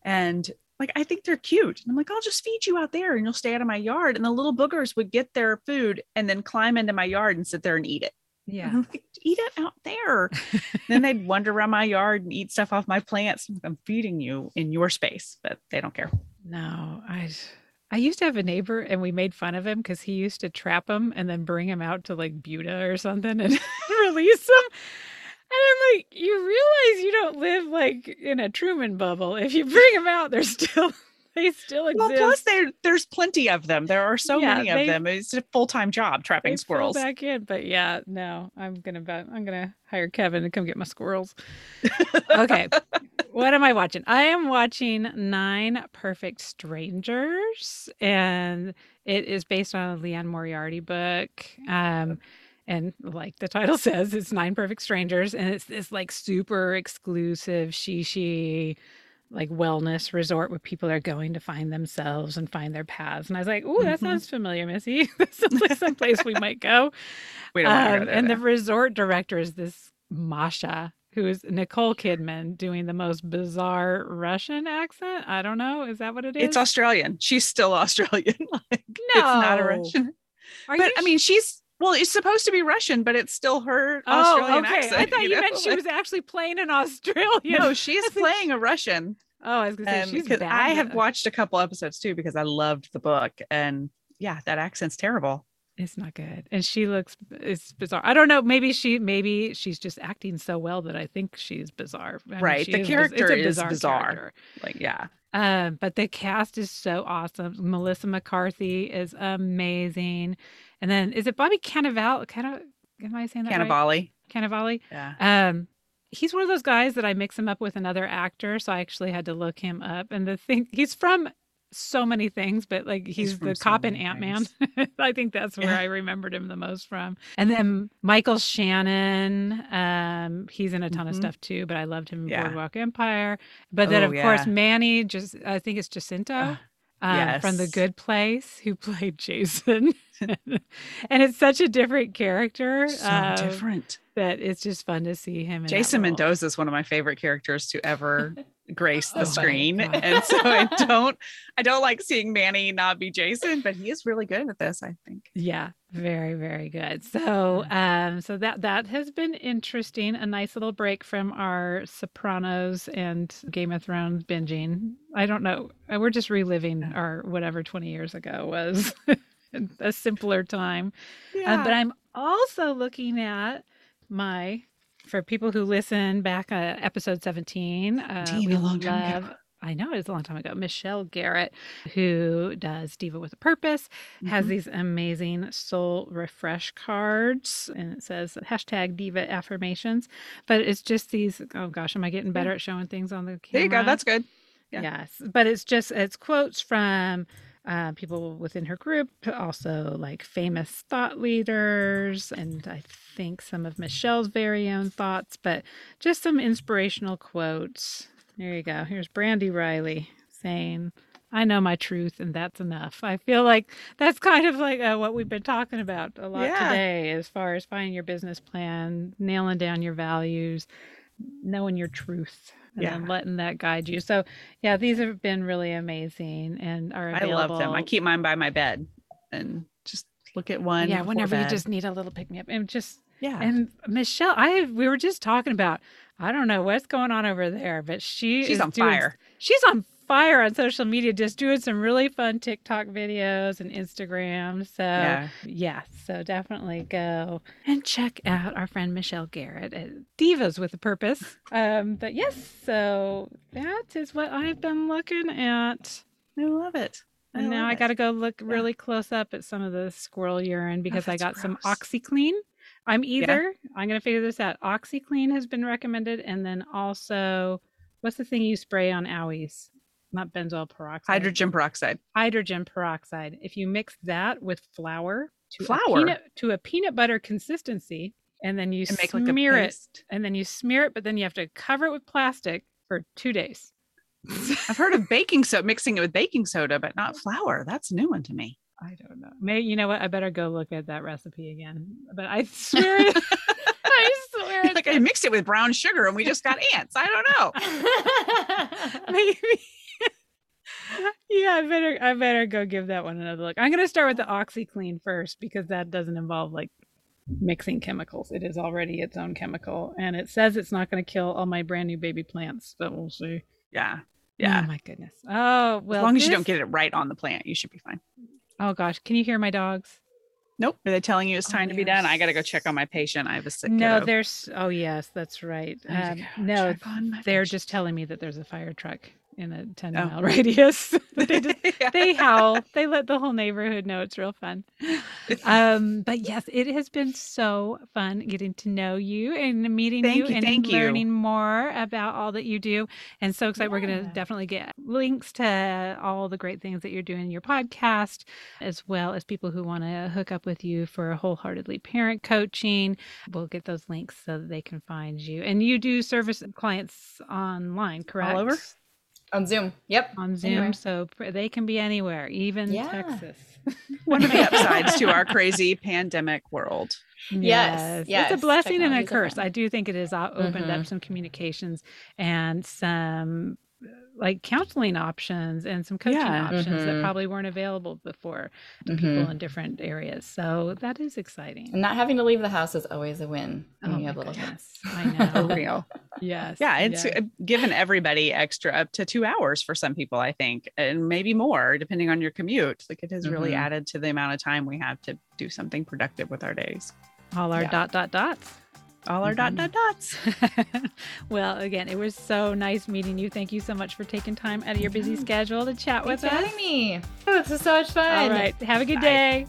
And like, I think they're cute. And I'm like, I'll just feed you out there and you'll stay out of my yard. And the little boogers would get their food and then climb into my yard and sit there and eat it. Yeah. Like, eat it out there. Then they'd wander around my yard and eat stuff off my plants. I'm feeding you in your space, but they don't care. No, I used to have a neighbor, and we made fun of him because he used to trap them and then bring them out to like Buda or something and release them. And I'm like, you realize you don't live like in a Truman bubble. If you bring them out, they still exist. Well, plus there's plenty of them. There are so many of them. It's a full-time job trapping squirrels. Back in, but yeah, no, I'm gonna hire Kevin to come get my squirrels. Okay. What am I watching? I am watching 9 Perfect Strangers, and it is based on a Leanne Moriarty book. And like the title says, it's 9 Perfect Strangers, and it's this like super exclusive she like wellness resort where people are going to find themselves and find their paths. And I was like, ooh, that sounds familiar, Missy. That sounds like someplace we might go. We don't want to go there, and though. The resort director is this Masha, who is Nicole Kidman doing the most bizarre Russian accent. I don't know. Is that what it is? It's Australian. She's still Australian. Like, no. It's not a Russian. Well, it's supposed to be Russian, but it's still her Australian accent. I thought you meant she was actually playing an Australian. No, she's playing a Russian. Oh, I was going to say, she's bad. I have watched a couple episodes too, because I loved the book. And yeah, that accent's terrible. It's not good. And it's bizarre. I don't know. Maybe she's just acting so well that I think she's bizarre. Right. The character is bizarre. Like, yeah. But the cast is so awesome. Melissa McCarthy is amazing. And then is it Bobby Cannavale? Am I saying that right? Cannavale. Yeah. He's one of those guys that I mix him up with another actor. So I actually had to look him up. And he's from so many things, but like he's the cop in Ant-Man. I think that's where I remembered him the most from. And then Michael Shannon, he's in a ton of stuff too, but I loved him in Boardwalk Empire. But then of course Manny, I think it's Jacinta. From The Good Place, who played Jason. And it's such a different character. So different. That it's just fun to see him. Jason Mendoza is one of my favorite characters to ever grace the screen. And so I don't like seeing Manny not be Jason, but he is really good at this, I think. Yeah, very, very good. So so that has been interesting. A nice little break from our Sopranos and Game of Thrones binging. I don't know. We're just reliving our whatever 20 years ago was a simpler time. Yeah. But I'm also looking at for people who listen back, episode 17. A long time ago. I know, it's a long time ago. Michelle Garrett, who does Diva with a Purpose, has these amazing soul refresh cards. And it says # Diva affirmations. But it's just these, oh gosh, am I getting better at showing things on the camera? There you go. That's good. Yeah. Yes. But it's quotes from people within her group, also like famous thought leaders, and I think some of Michelle's very own thoughts, but just some inspirational quotes. There you go. Here's Brandy Riley saying, "I know my truth and that's enough." I feel like that's kind of like what we've been talking about a lot today, as far as finding your business plan, nailing down your values, knowing your truth, and then letting that guide you. So yeah, these have been really amazing and are available. I love them. I keep mine by my bed and just look at one. Yeah, whenever you just need a little pick me up. And just and Michelle, we were just talking about, I don't know what's going on over there, but she's on fire. She's on fire on social media, just doing some really fun TikTok videos and Instagram. So so definitely go and check out our friend Michelle Garrett at Divas with a Purpose. But yes, so that is what I've been looking at. I love it. And now I got to go look really close up at some of the squirrel urine, because I got some OxyClean. I'm going to figure this out. OxyClean has been recommended. And then also, what's the thing you spray on owies? Not benzoyl peroxide. Hydrogen peroxide. If you mix that with flour to a peanut butter consistency, and then you smear it, and then you smear it, but then you have to cover it with plastic for 2 days. I've heard of baking soda, mixing it with baking soda, but not flour. That's a new one to me. I don't know. Maybe, you know what? I better go look at that recipe again, but I swear, like I mixed it with brown sugar and we just got ants. I don't know. Maybe. Yeah, I better go give that one another look. I'm going to start with the OxyClean first, because that doesn't involve like mixing chemicals. It is already its own chemical, and it says it's not going to kill all my brand new baby plants, but we'll see. Yeah. Yeah. Oh my goodness. Oh, well, as long as you don't get it right on the plant, you should be fine. Oh gosh. Can you hear my dogs? Nope. Are they telling you it's time to be done? I got to go check on my patient. I have a sick kiddo. No, there's, oh yes, that's right. No, they're just telling me that there's a fire truck in a 10 mile radius. They just they howl. They let the whole neighborhood know. It's real fun. But yes, it has been so fun getting to know you and meeting you and learning more about all that you do. And so excited. Yeah. We're going to definitely get links to all the great things that you're doing in your podcast, as well as people who want to hook up with you for wholeheartedly parent coaching. We'll get those links so that they can find you. And you do service clients online, correct? All over? On Zoom. Yep. On Zoom. Anywhere. So they can be anywhere, even Texas. One of the upsides to our crazy pandemic world. Yes. Yes. It's a blessing and a curse. I do think it has opened up some communications and some like counseling options and some coaching options that probably weren't available before to people in different areas. So that is exciting. And not having to leave the house is always a win when you have little kids. I know. For real. Yes. Yeah. It's given everybody extra up to 2 hours for some people, I think, and maybe more depending on your commute. Like it has really added to the amount of time we have to do something productive with our days. All our dots. All our dots. Well, again, it was so nice meeting you. Thank you so much for taking time out of your busy schedule to chat with us. Thanks for having me. Oh, this was so much fun. All right. Have a good day.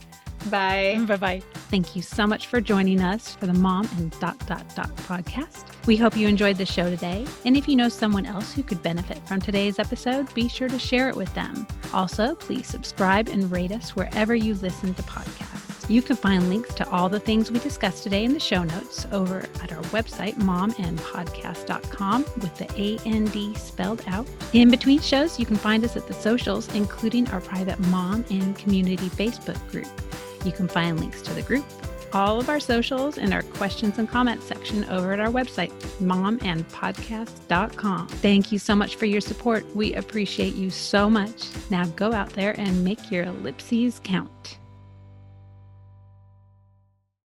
Bye. Bye-bye. Thank you so much for joining us for the Mom and .. podcast. We hope you enjoyed the show today. And if you know someone else who could benefit from today's episode, be sure to share it with them. Also, please subscribe and rate us wherever you listen to podcasts. You can find links to all the things we discussed today in the show notes over at our website, momandpodcast.com, with the A-N-D spelled out. In between shows, you can find us at the socials, including our private Mom and Community Facebook group. You can find links to the group, all of our socials, and our questions and comments section over at our website, momandpodcast.com. Thank you so much for your support. We appreciate you so much. Now go out there and make your ellipses count.